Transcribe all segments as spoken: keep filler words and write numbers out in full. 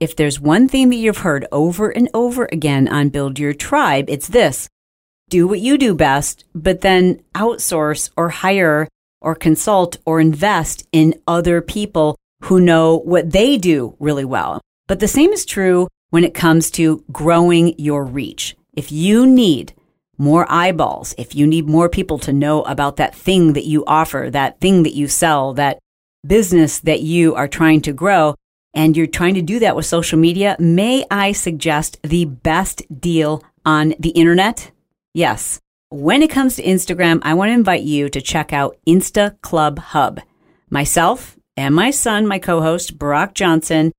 If there's one thing that you've heard over and over again on Build Your Tribe, it's this. Do what you do best, but then outsource or hire or consult or invest in other people who know what they do really well. But the same is true when it comes to growing your reach. If you need more eyeballs, if you need more people to know about that thing that you offer, that thing that you sell, that business that you are trying to grow, and you're trying to do that with social media, may I suggest the best deal on the internet? Yes. When it comes to Instagram, I want to invite you to check out Insta Club Hub. Myself and my son, my co-host, Barack Johnson,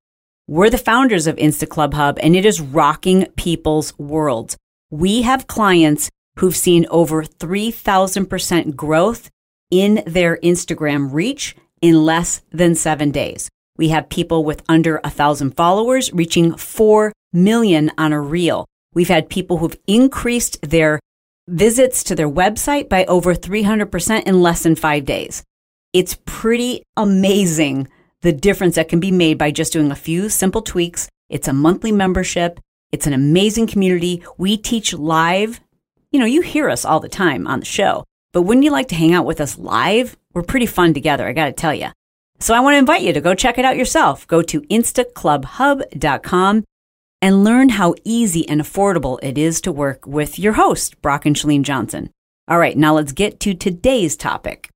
we're the founders of Insta Club Hub, and it is rocking people's worlds. We have clients who've seen over three thousand percent growth in their Instagram reach in less than seven days. We have people with under one thousand followers reaching four million on a reel. We've had people who've increased their visits to their website by over three hundred percent in less than five days. It's pretty amazing the difference that can be made by just doing a few simple tweaks. It's a monthly membership. It's an amazing community. We teach live. You know, you hear us all the time on the show, but wouldn't you like to hang out with us live? We're pretty fun together, I got to tell you. So I want to invite you to go check it out yourself. Go to insta club hub dot com and learn how easy and affordable it is to work with your host, Brock and Chalene Johnson. All right, now let's get to today's topic.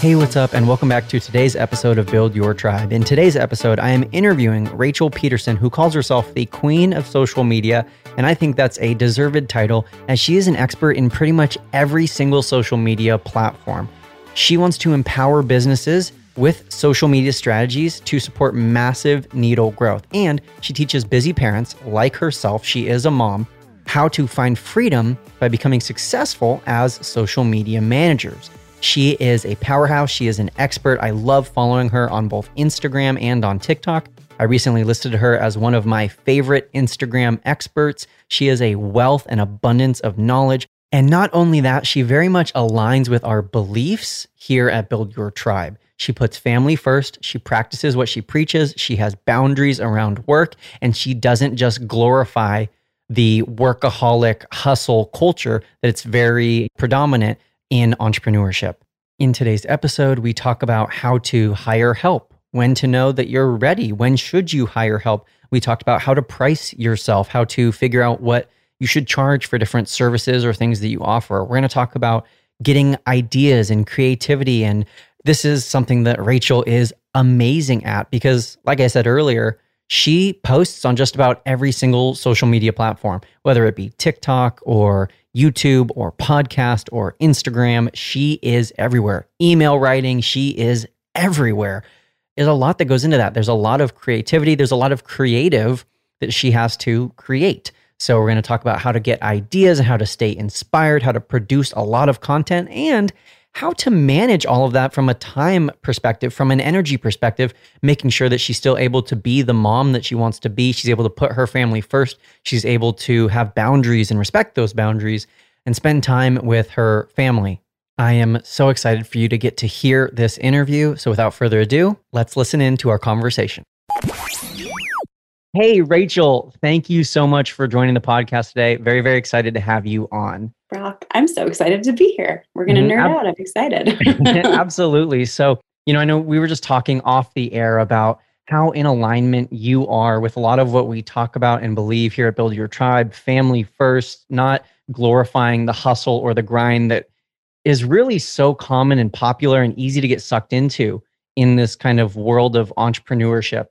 Hey, what's up, and welcome back to today's episode of Build Your Tribe. In today's episode, I am interviewing Rachel Peterson, who calls herself the Queen of Social Media, and I think that's a deserved title, as she is an expert in pretty much every single social media platform. She wants to empower businesses with social media strategies to support massive needle growth, and she teaches busy parents like herself, she is a mom, how to find freedom by becoming successful as social media managers. She is a powerhouse. She is an expert. I love following her on both Instagram and on TikTok. I recently listed her as one of my favorite Instagram experts. She is a wealth and abundance of knowledge. And not only that, she very much aligns with our beliefs here at Build Your Tribe. She puts family first. She practices what she preaches. She has boundaries around work, and she doesn't just glorify the workaholic hustle culture that's very predominant in entrepreneurship. In today's episode, we talk about how to hire help, when to know that you're ready, when should you hire help. We talked about how to price yourself, how to figure out what you should charge for different services or things that you offer. We're going to talk about getting ideas and creativity. And this is something that Rachel is amazing at because, like I said earlier, she posts on just about every single social media platform, whether it be TikTok or YouTube or podcast or Instagram. She is everywhere. Email writing, she is everywhere. There's a lot that goes into that. There's a lot of creativity. There's a lot of creative that she has to create. So we're going to talk about how to get ideas and how to stay inspired, how to produce a lot of content, and how to manage all of that from a time perspective, from an energy perspective, making sure that she's still able to be the mom that she wants to be. She's able to put her family first. She's able to have boundaries and respect those boundaries and spend time with her family. I am so excited for you to get to hear this interview. So without further ado, let's listen in to our conversation. Hey, Rachel, thank you so much for joining the podcast today. Very, very excited to have you on. Brock, I'm so excited to be here. We're going to nerd Ab- out. I'm excited. Absolutely. So, you know, I know we were just talking off the air about how in alignment you are with a lot of what we talk about and believe here at Build Your Tribe, family first, not glorifying the hustle or the grind that is really so common and popular and easy to get sucked into in this kind of world of entrepreneurship.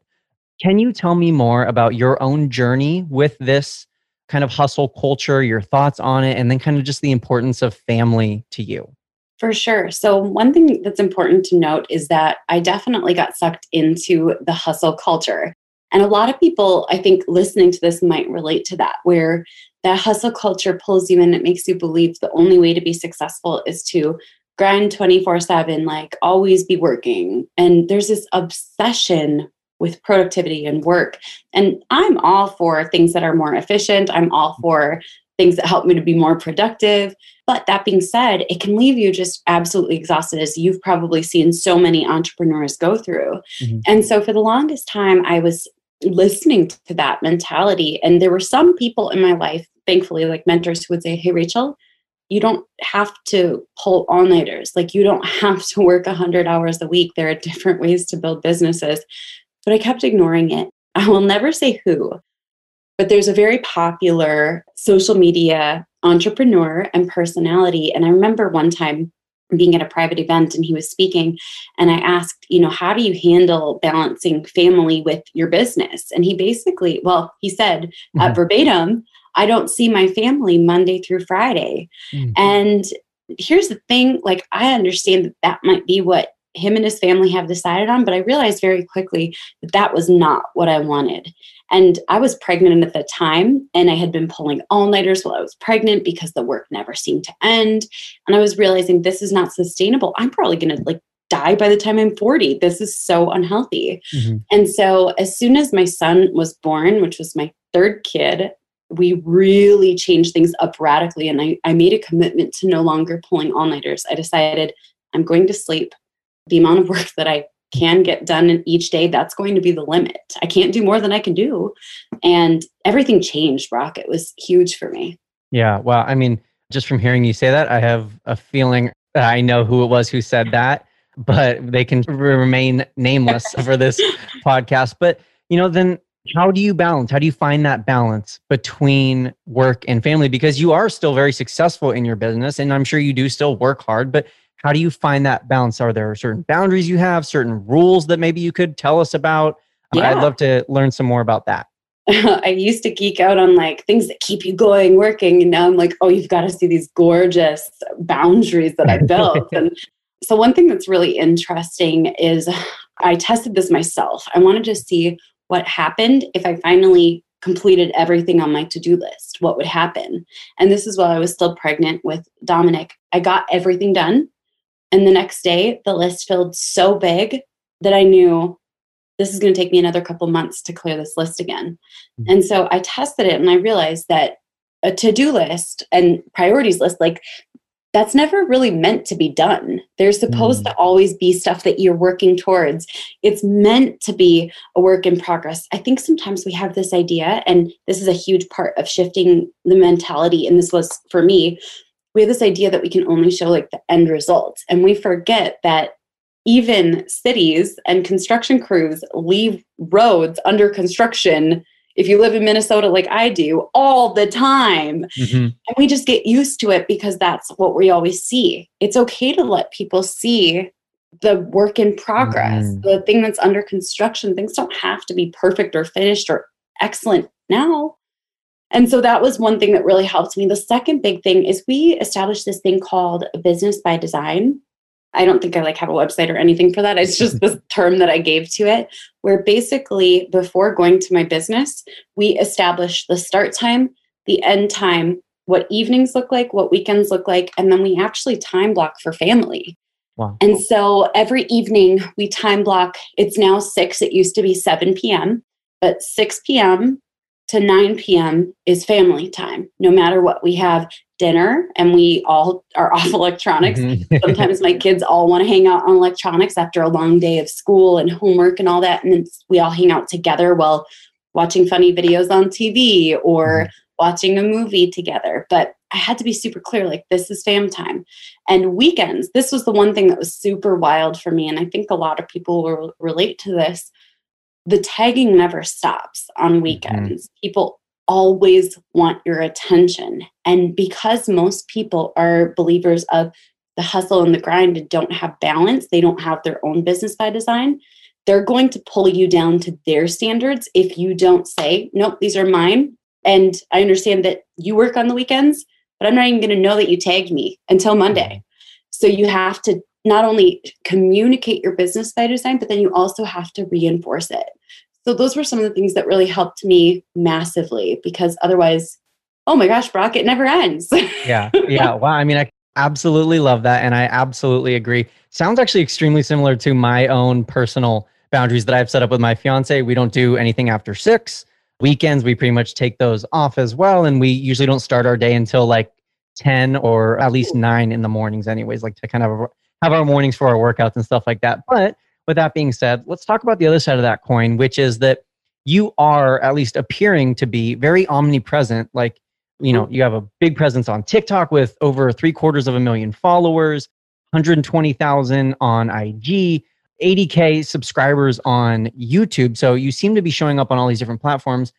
Can you tell me more about your own journey with this kind of hustle culture, your thoughts on it, and then kind of just the importance of family to you? For sure. So one thing that's important to note is that I definitely got sucked into the hustle culture. And a lot of people, I think, listening to this might relate to that, where that hustle culture pulls you in. It makes you believe the only way to be successful is to grind twenty-four seven, like always be working. And there's this obsession with productivity and work. And I'm all for things that are more efficient. I'm all for things that help me to be more productive. But that being said, it can leave you just absolutely exhausted, as you've probably seen so many entrepreneurs go through. Mm-hmm. And so for the longest time, I was listening to that mentality. And there were some people in my life, thankfully, like mentors who would say, hey, Rachel, you don't have to pull all-nighters. Like, you don't have to work one hundred hours a week. There are different ways to build businesses. But I kept ignoring it. I will never say who, but there's a very popular social media entrepreneur and personality. And I remember one time being at a private event and he was speaking, and I asked, you know, how do you handle balancing family with your business? And he basically, well, he said mm-hmm. uh, verbatim, I don't see my family Monday through Friday. Mm-hmm. And here's the thing, like, I understand that that might be what him and his family have decided on, but I realized very quickly that that was not what I wanted. And I was pregnant at the time, and I had been pulling all-nighters while I was pregnant because the work never seemed to end. And I was realizing this is not sustainable. I'm probably going to like die by the time I'm forty. This is so unhealthy. Mm-hmm. And so as soon as my son was born, which was my third kid, we really changed things up radically. And I, I made a commitment to no longer pulling all-nighters. I decided I'm going to sleep. The amount of work that I can get done in each day, that's going to be the limit. I can't do more than I can do. And everything changed, Brock. It was huge for me. Yeah. Well, I mean, just from hearing you say that, I have a feeling that I know who it was who said that, but they can remain nameless for this podcast. But, you know, then how do you balance? How do you find that balance between work and family? Because you are still very successful in your business, and I'm sure you do still work hard, but how do you find that balance? Are there certain boundaries you have, certain rules that maybe you could tell us about? Yeah. I'd love to learn some more about that. I used to geek out on like things that keep you going, working. And now I'm like, oh, you've got to see these gorgeous boundaries that I built. And so one thing that's really interesting is I tested this myself. I wanted to see what happened if I finally completed everything on my to-do list, what would happen. And this is while I was still pregnant with Dominic. I got everything done. And the next day, the list felt so big that I knew this is going to take me another couple months to clear this list again. Mm-hmm. And so I tested it and I realized that a to-do list and priorities list, like that's never really meant to be done. There's supposed mm-hmm. to always be stuff that you're working towards. It's meant to be a work in progress. I think sometimes we have this idea, and this is a huge part of shifting the mentality. And this was for me. We have this idea that we can only show like the end result. And we forget that even cities and construction crews leave roads under construction, if you live in Minnesota like I do, all the time. Mm-hmm. And we just get used to it because that's what we always see. It's okay to let people see the work in progress, mm. the thing that's under construction. Things don't have to be perfect or finished or excellent now. And so that was one thing that really helped me. The second big thing is we established this thing called a business by design. I don't think I like have a website or anything for that. It's just this term that I gave to it, where basically before going to my business, we established the start time, the end time, what evenings look like, what weekends look like, and then we actually time block for family. Wow. And so every evening we time block. It's now six. It used to be seven p.m., but six p.m. to nine p.m. is family time. No matter what, we have dinner and we all are off electronics. Mm-hmm. Sometimes my kids all want to hang out on electronics after a long day of school and homework and all that. And then we all hang out together while watching funny videos on T V or watching a movie together. But I had to be super clear, like this is fam time. And weekends, this was the one thing that was super wild for me. And I think a lot of people will relate to this. The tagging never stops on weekends. Mm-hmm. People always want your attention. And because most people are believers of the hustle and the grind and don't have balance, they don't have their own business by design, they're going to pull you down to their standards if you don't say, nope, these are mine. And I understand that you work on the weekends, but I'm not even going to know that you tagged me until Monday. So you have to not only communicate your business by design, but then you also have to reinforce it. So those were some of the things that really helped me massively, because otherwise, oh my gosh, Brock, it never ends. yeah. Yeah. Wow. I mean, I absolutely love that. And I absolutely agree. Sounds actually extremely similar to my own personal boundaries that I've set up with my fiance. We don't do anything after six. Weekends, we pretty much take those off as well. And we usually don't start our day until like ten or at least nine in the mornings anyways, like to kind of have our mornings for our workouts and stuff like that. But with that being said, let's talk about the other side of that coin, which is that you are at least appearing to be very omnipresent. Like, you know, you have a big presence on TikTok with over three quarters of a million followers, one hundred twenty thousand on I G, eighty K subscribers on YouTube. So you seem to be showing up on all these different platforms.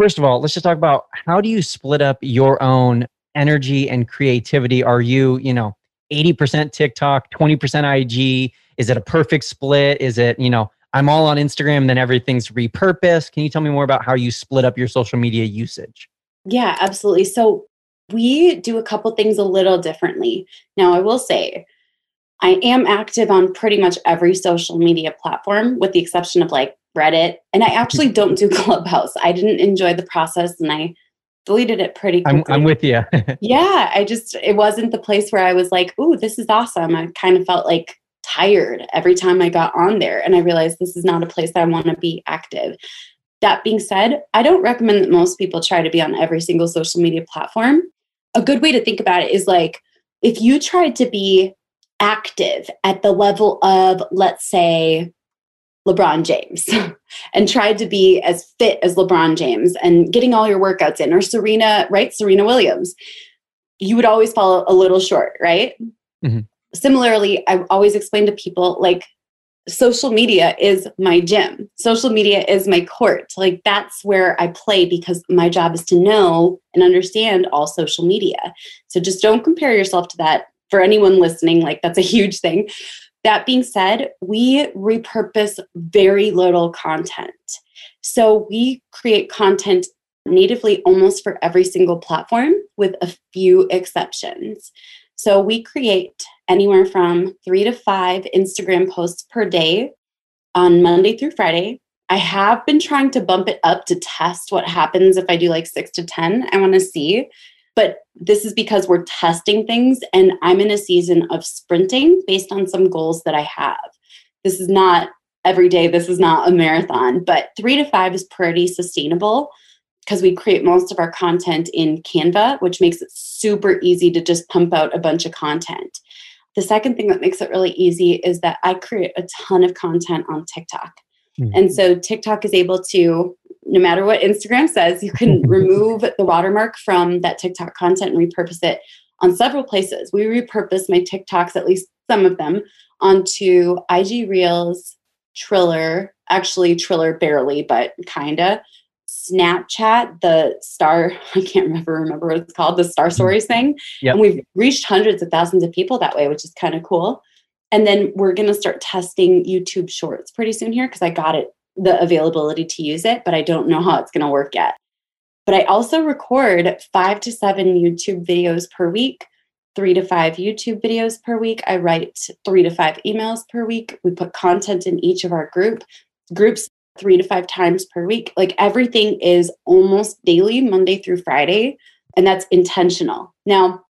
First of all, let's just talk about, how do you split up your own energy and creativity? Are you, you know, eighty percent TikTok, twenty percent I G? Is it a perfect split? Is it, you know, I'm all on Instagram and then everything's repurposed? Can you tell me more about how you split up your social media usage? Yeah, absolutely. So we do a couple things a little differently. Now, I will say I am active on pretty much every social media platform with the exception of like Reddit. And I actually don't do Clubhouse. I didn't enjoy the process and I deleted it pretty quickly. I'm, I'm with you. Yeah, I just, it wasn't the place where I was like, ooh, this is awesome. I kind of felt like tired every time I got on there. And I realized this is not a place that I want to be active. That being said, I don't recommend that most people try to be on every single social media platform. A good way to think about it is like, if you tried to be active at the level of, let's say, LeBron James and tried to be as fit as LeBron James and getting all your workouts in, or Serena, right? Serena Williams, you would always fall a little short, right? Mm-hmm. Similarly, I've always explained to people, like, social media is my gym. Social media is my court. Like, that's where I play because my job is to know and understand all social media. So just don't compare yourself to that. For anyone listening, like, that's a huge thing. That being said, we repurpose very little content. So we create content natively almost for every single platform with a few exceptions. So we create anywhere from three to five Instagram posts per day on Monday through Friday. I have been trying to bump it up to test what happens if I do like six to ten. I want to see. But this is because we're testing things and I'm in a season of sprinting based on some goals that I have. This is not every day. This is not a marathon, but three to five is pretty sustainable because we create most of our content in Canva, which makes it super easy to just pump out a bunch of content. The second thing that makes it really easy is that I create a ton of content on TikTok. Mm-hmm. And so TikTok is able to, no matter what Instagram says, you can remove the watermark from that TikTok content and repurpose it on several places. We repurpose my TikToks, at least some of them, onto I G Reels, Triller, actually Triller barely, but kind of, Snapchat, the star, I can't remember, remember what it's called, the Star Stories thing. Yep. And we've reached hundreds of thousands of people that way, which is kind of cool. And then we're going to start testing YouTube Shorts pretty soon here because I got it, the availability to use it, but I don't know how it's going to work yet. But I also record five to seven YouTube videos per week, three to five YouTube videos per week. I write three to five emails per week. We put content in each of our group groups three to five times per week. Like, everything is almost daily, Monday through Friday. And that's intentional. Now,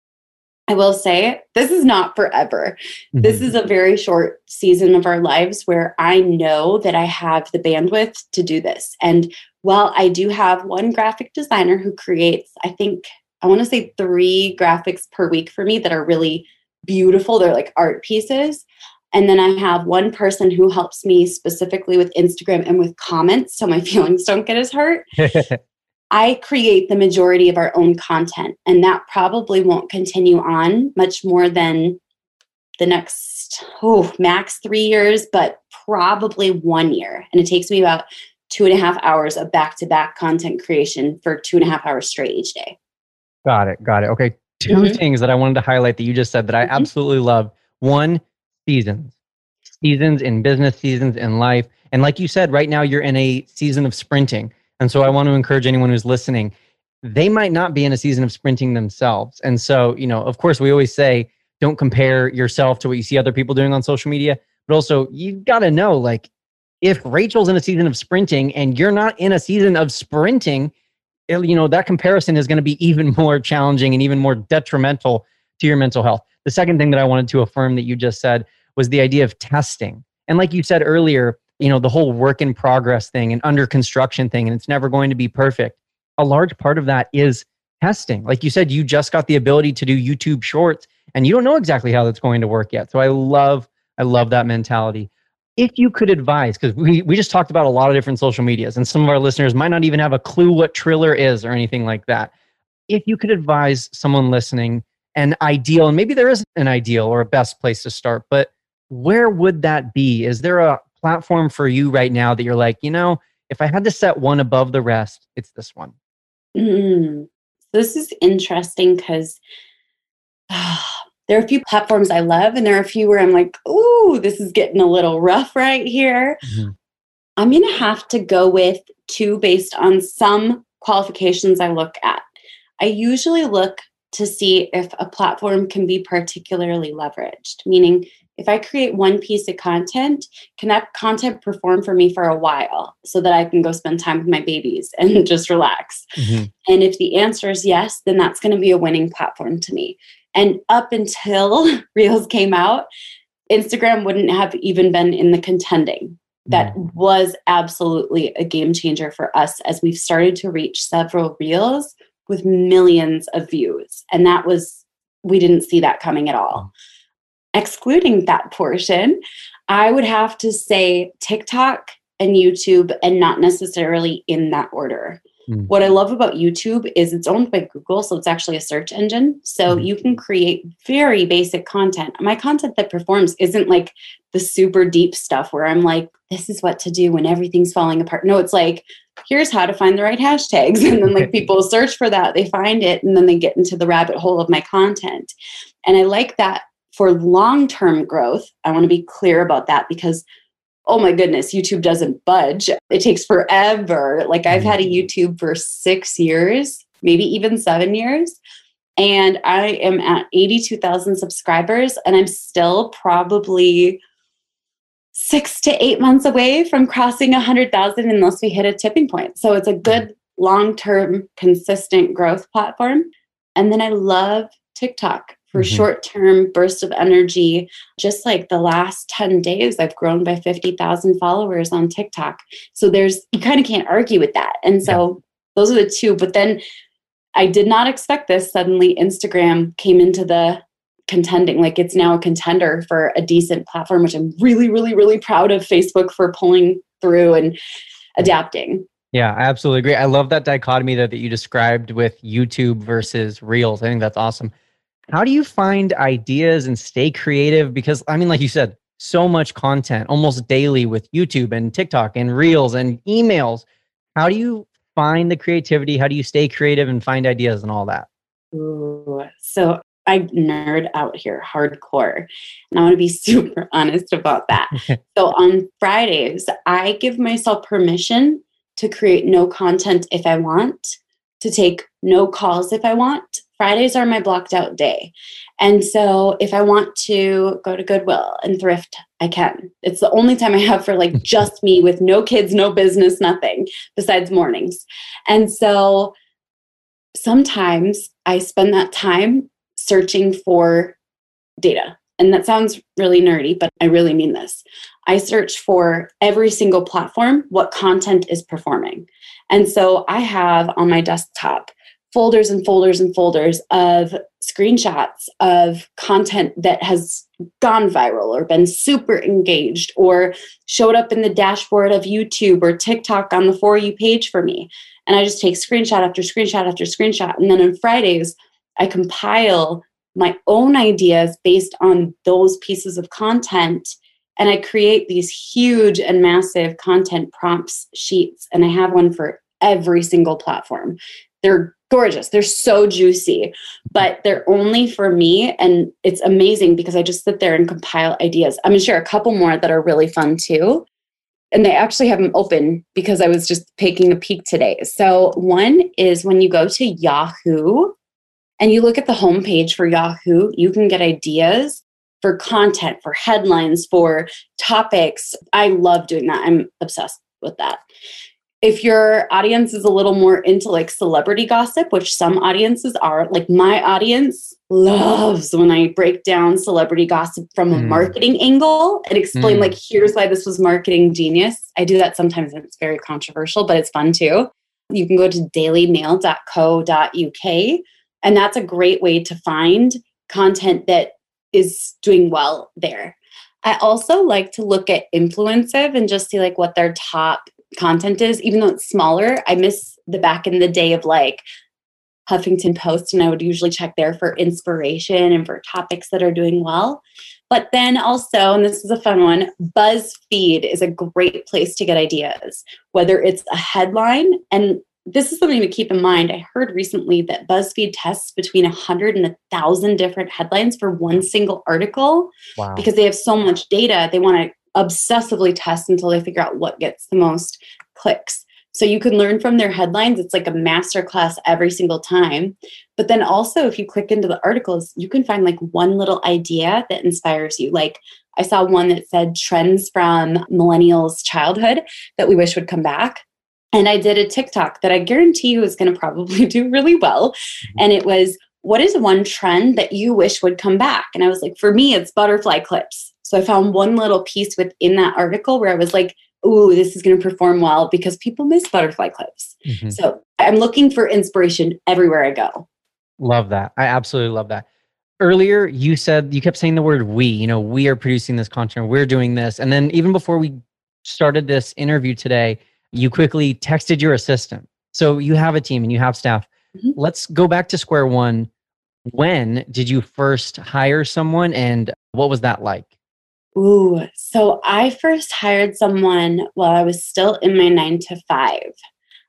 I will say this is not forever. Mm-hmm. This is a very short season of our lives where I know that I have the bandwidth to do this. And while I do have one graphic designer who creates, I think I want to say three graphics per week for me that are really beautiful. They're like art pieces. And then I have one person who helps me specifically with Instagram and with comments, so my feelings don't get as hurt. I create the majority of our own content, and that probably won't continue on much more than the next oh, max three years, but probably one year. And it takes me about two and a half hours of back-to-back content creation for two and a half hours straight each day. Got it. Got it. Okay. Two mm-hmm. things that I wanted to highlight that you just said that I mm-hmm. absolutely love. One, seasons, seasons in business, seasons in life. And like you said, right now you're in a season of sprinting. And so I want to encourage anyone who's listening, they might not be in a season of sprinting themselves. And so, you know, of course, we always say, don't compare yourself to what you see other people doing on social media. But also, you've got to know, like, if Rachel's in a season of sprinting and you're not in a season of sprinting, it, you know, that comparison is going to be even more challenging and even more detrimental to your mental health. The second thing that I wanted to affirm that you just said was the idea of testing. And like you said earlier, you know, the whole work in progress thing and under construction thing, and it's never going to be perfect. A large part of that is testing. Like you said, you just got the ability to do YouTube Shorts and you don't know exactly how that's going to work yet. So I love, I love that mentality. If you could advise, because we, we just talked about a lot of different social medias and some of our listeners might not even have a clue what Triller is or anything like that. If you could advise someone listening an ideal, and maybe there isn't an ideal or a best place to start, but where would that be? Is there a platform for you right now that you're like, you know, if I had to set one above the rest, it's this one? Mm-hmm. This is interesting because uh, there are a few platforms I love and there are a few where I'm like, ooh, this is getting a little rough right here. Mm-hmm. I'm going to have to go with two based on some qualifications I look at. I usually look to see if a platform can be particularly leveraged, meaning if I create one piece of content, can that content perform for me for a while so that I can go spend time with my babies and just relax? Mm-hmm. And if the answer is yes, then that's going to be a winning platform to me. And up until Reels came out, Instagram wouldn't have even been in the contending. That mm-hmm. was absolutely a game changer for us as we've started to reach several Reels with millions of views. And that was, we didn't see that coming at all. Mm-hmm. Excluding that portion, I would have to say TikTok and YouTube, and not necessarily in that order. Mm. What I love about YouTube is it's owned by Google, so it's actually a search engine. So mm. you can create very basic content. My content that performs isn't like the super deep stuff where I'm like, this is what to do when everything's falling apart. No, it's like, here's how to find the right hashtags. And then like people search for that, they find it, and then they get into the rabbit hole of my content. And I like that. For long-term growth, I want to be clear about that because, oh my goodness, YouTube doesn't budge. It takes forever. Like I've had a YouTube for six years, maybe even seven years, and I am at eighty-two thousand subscribers, and I'm still probably six to eight months away from crossing one hundred thousand unless we hit a tipping point. So it's a good long-term, consistent growth platform. And then I love TikTok. For mm-hmm. short-term bursts of energy, just like the last ten days, I've grown by fifty thousand followers on TikTok. So there's, you kind of can't argue with that. And so yeah. those are the two. But then I did not expect this. Suddenly Instagram came into the contending. Like it's now a contender for a decent platform, which I'm really, really, really proud of Facebook for pulling through and adapting. Yeah, I absolutely agree. I love that dichotomy that, that you described with YouTube versus Reels. I think that's awesome. How do you find ideas and stay creative? Because I mean, like you said, so much content almost daily with YouTube and TikTok and Reels and emails. How do you find the creativity? How do you stay creative and find ideas and all that? Ooh, so I nerd out here hardcore. And I want to be super honest about that. So on Fridays, I give myself permission to create no content if I want, to take no calls if I want. Fridays are my blocked out day. And so if I want to go to Goodwill and thrift, I can. It's the only time I have for like just me with no kids, no business, nothing besides mornings. And so sometimes I spend that time searching for data. And that sounds really nerdy, but I really mean this. I search for every single platform, what content is performing. And so I have on my desktop folders and folders and folders of screenshots of content that has gone viral or been super engaged or showed up in the dashboard of YouTube or TikTok on the For You page for me. And I just take screenshot after screenshot after screenshot. And then on Fridays, I compile my own ideas based on those pieces of content. And I create these huge and massive content prompts sheets. And I have one for every single platform. They're gorgeous. They're so juicy, but they're only for me. And it's amazing because I just sit there and compile ideas. I'm going to share a couple more that are really fun too. And they actually have them open because I was just taking a peek today. So one is when you go to Yahoo and you look at the homepage for Yahoo, you can get ideas for content, for headlines, for topics. I love doing that. I'm obsessed with that. if your audience is a little more into like celebrity gossip, which some audiences are, like my audience loves when I break down celebrity gossip from a mm. marketing angle and explain mm. like, here's why this was marketing genius. I do that sometimes and it's very controversial, but it's fun too. You can go to daily mail dot co dot U K and that's a great way to find content that is doing well there. I also like to look at Influensive and just see like what their top content is, even though it's smaller. I miss the back in the day of like Huffington Post, and I would usually check there for inspiration and for topics that are doing well. But then also, and this is a fun one, BuzzFeed is a great place to get ideas, whether it's a headline. And this is something to keep in mind. I heard recently that BuzzFeed tests between one hundred and one thousand different headlines for one single article. Wow. Because they have so much data. They want to obsessively test until they figure out what gets the most clicks. So you can learn from their headlines. It's like a masterclass every single time. But then also, if you click into the articles, you can find like one little idea that inspires you. Like I saw one that said trends from millennials' childhood that we wish would come back. And I did a TikTok that I guarantee you is going to probably do really well. And it was, what is one trend that you wish would come back? And I was like, for me, it's butterfly clips. So I found one little piece within that article where I was like, ooh, this is going to perform well because people miss butterfly clips. Mm-hmm. So I'm looking for inspiration everywhere I go. Love that. I absolutely love that. Earlier, you said, you kept saying the word we, you know, we are producing this content, we're doing this. And then even before we started this interview today, you quickly texted your assistant. So you have a team and you have staff. Mm-hmm. Let's go back to square one. When did you first hire someone and what was that like? Ooh, so I first hired someone while I was still in my nine to five.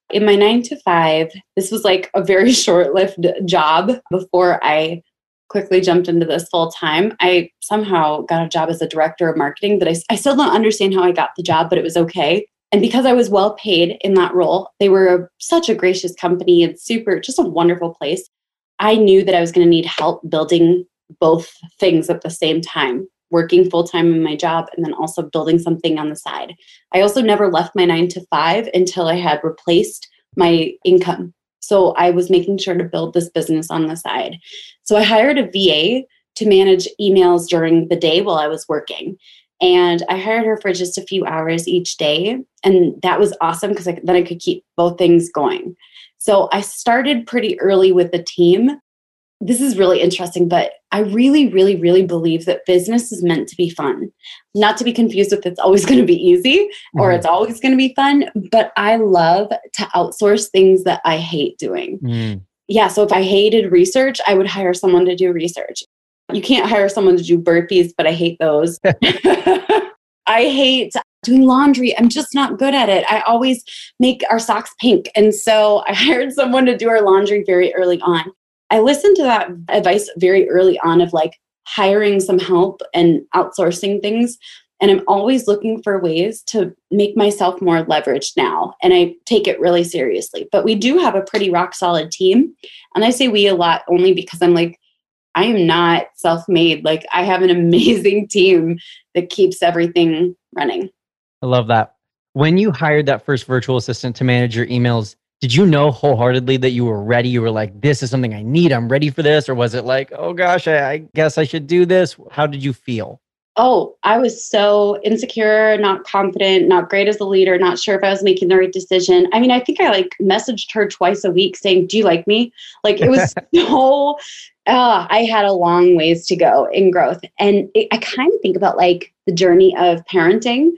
In my nine to five, this was like a very short-lived job before I quickly jumped into this full time. I somehow got a job as a director of marketing that I, I still don't understand how I got the job, but it was okay. And because I was well paid in that role, they were a, such a gracious company and super, just a wonderful place. I knew that I was going to need help building both things at the same time. Working full-time in my job, and then also building something on the side. I also never left my nine to five until I had replaced my income. So I was making sure to build this business on the side. So I hired a V A to manage emails during the day while I was working. And I hired her for just a few hours each day. And that was awesome because then I could keep both things going. So I started pretty early with the team. This is really interesting, but I really, really, really believe that business is meant to be fun, not to be confused with it's always going to be easy or mm. it's always going to be fun. But I love to outsource things that I hate doing. Mm. Yeah. So if I hated research, I would hire someone to do research. You can't hire someone to do burpees, but I hate those. I hate doing laundry. I'm just not good at it. I always make our socks pink. And so I hired someone to do our laundry very early on. I listened to that advice very early on of like hiring some help and outsourcing things. And I'm always looking for ways to make myself more leveraged now. And I take it really seriously. But we do have a pretty rock solid team. And I say we a lot only because I'm like, I am not self-made. Like I have an amazing team that keeps everything running. I love that. When you hired that first virtual assistant to manage your emails, did you know wholeheartedly that you were ready? You were like, this is something I need. I'm ready for this. Or was it like, oh gosh, I, I guess I should do this. How did you feel? Oh, I was so insecure, not confident, not great as a leader, not sure if I was making the right decision. I mean, I think I like messaged her twice a week saying, do you like me? Like it was so, uh, I had a long ways to go in growth. And it, I kind of think about like the journey of parenting.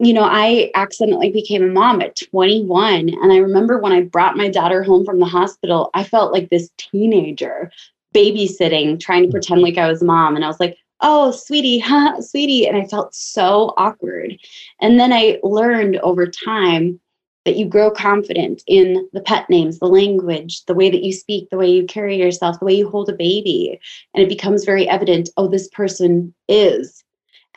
You know, I accidentally became a mom at twenty-one. And I remember when I brought my daughter home from the hospital, I felt like this teenager babysitting, trying to pretend like I was mom. And I was like, oh, sweetie, huh, sweetie. And I felt so awkward. And then I learned over time that you grow confident in the pet names, the language, the way that you speak, the way you carry yourself, the way you hold a baby. And it becomes very evident, oh, this person is.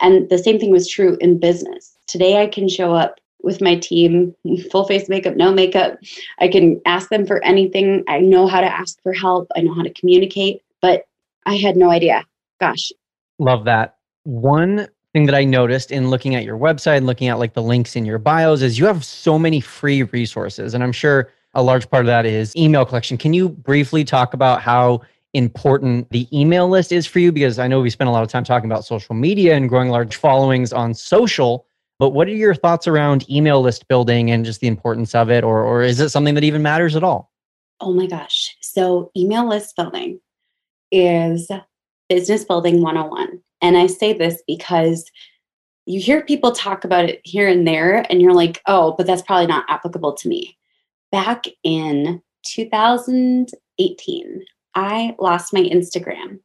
And the same thing was true in business. Today I can show up with my team, full face makeup, no makeup. I can ask them for anything. I know how to ask for help. I know how to communicate, but I had no idea. Gosh. Love that. One thing that I noticed in looking at your website, looking at like the links in your bios, is you have so many free resources. And I'm sure a large part of that is email collection. Can you briefly talk about how important the email list is for you? Because I know we spent a lot of time talking about social media and growing large followings on social, but what are your thoughts around email list building and just the importance of it? Or, or is it something that even matters at all? Oh my gosh. So email list building is business building one oh one. And I say this because you hear people talk about it here and there, and you're like, oh, but that's probably not applicable to me. Back in two thousand eighteen, I lost my Instagram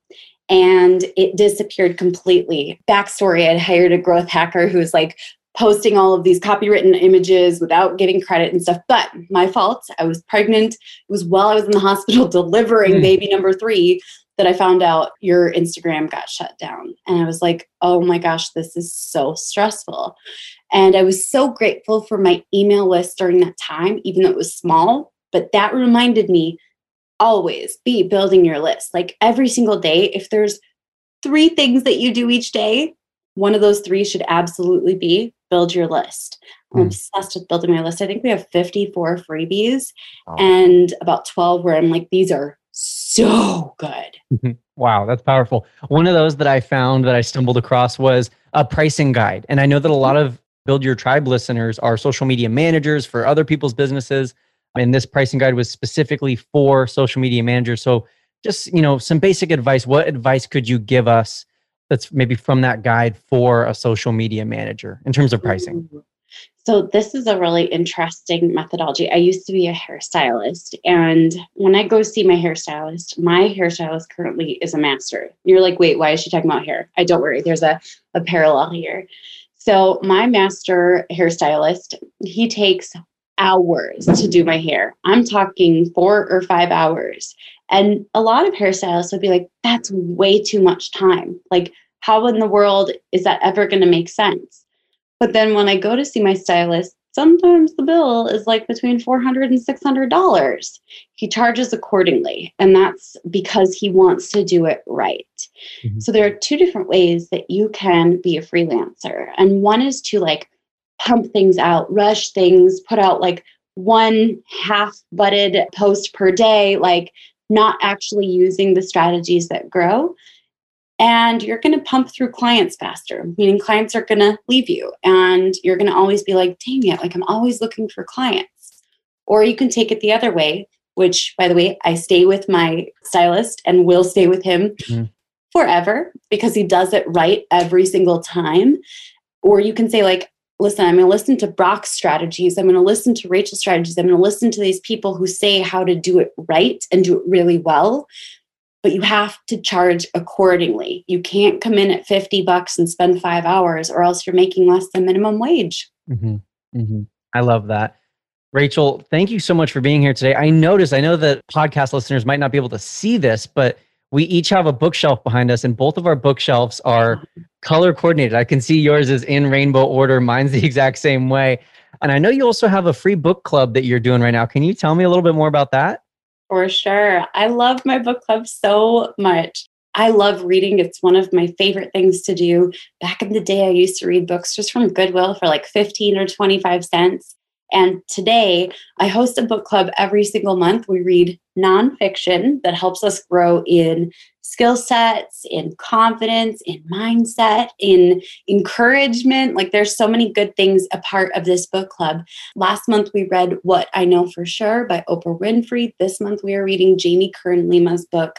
and it disappeared completely. Backstory, I'd hired a growth hacker who was like posting all of these copywritten images without getting credit and stuff. But my fault, I was pregnant. It was while I was in the hospital delivering mm. baby number three that I found out your Instagram got shut down. And I was like, oh my gosh, this is so stressful. And I was so grateful for my email list during that time, even though it was small. But that reminded me, always be building your list. Like every single day, if there's three things that you do each day, one of those three should absolutely be build your list. I'm mm. obsessed with building my list. I think we have fifty-four freebies oh. and about twelve where I'm like, these are so good. Wow, that's powerful. One of those that I found that I stumbled across was a pricing guide. And I know that a lot of Build Your Tribe listeners are social media managers for other people's businesses. And this pricing guide was specifically for social media managers. So just, you know, some basic advice. What advice could you give us that's maybe from that guide for a social media manager in terms of pricing? Mm-hmm. So this is a really interesting methodology. I used to be a hairstylist, and when I go see my hairstylist, my hairstylist currently is a master. You're like, wait, why is she talking about hair? I don't worry. There's a, a parallel here. So my master hairstylist, he takes hours to do my hair. I'm talking four or five hours. And a lot of hairstylists would be like, that's way too much time. Like, how in the world is that ever going to make sense? But then when I go to see my stylist, sometimes the bill is like between four hundred dollars and six hundred dollars. He charges accordingly, and that's because he wants to do it right. Mm-hmm. So there are two different ways that you can be a freelancer. And one is to like pump things out, rush things, put out like one half-butted post per day, like not actually using the strategies that grow. And you're going to pump through clients faster, meaning clients are going to leave you. And you're going to always be like, dang it, like I'm always looking for clients. Or you can take it the other way, which, by the way, I stay with my stylist and will stay with him mm-hmm. forever because he does it right every single time. Or you can say like, listen, I'm going to listen to Brock's strategies. I'm going to listen to Rachel's strategies. I'm going to listen to these people who say how to do it right and do it really well. But you have to charge accordingly. You can't come in at fifty bucks and spend five hours or else you're making less than minimum wage. Mm-hmm. Mm-hmm. I love that. Rachel, thank you so much for being here today. I noticed, I know that podcast listeners might not be able to see this, but we each have a bookshelf behind us and both of our bookshelves are color coordinated. I can see yours is in rainbow order. Mine's the exact same way. And I know you also have a free book club that you're doing right now. Can you tell me a little bit more about that? For sure. I love my book club so much. I love reading. It's one of my favorite things to do. Back in the day, I used to read books just from Goodwill for like fifteen or twenty-five cents. And today I host a book club every single month. We read nonfiction that helps us grow in skill sets, in confidence, in mindset, in encouragement. Like there's so many good things a part of this book club. Last month we read What I Know for Sure by Oprah Winfrey. This month we are reading Jamie Kern Lima's book,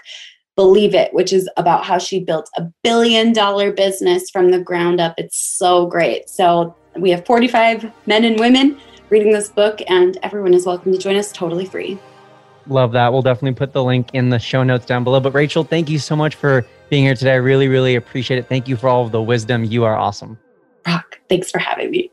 Believe It, which is about how she built a billion dollar business from the ground up. It's so great. So we have forty-five men and women reading this book, and everyone is welcome to join us totally free. Love that. We'll definitely put the link in the show notes down below. But Rachel, thank you so much for being here today. I really, really appreciate it. Thank you for all of the wisdom. You are awesome. Brock, thanks for having me.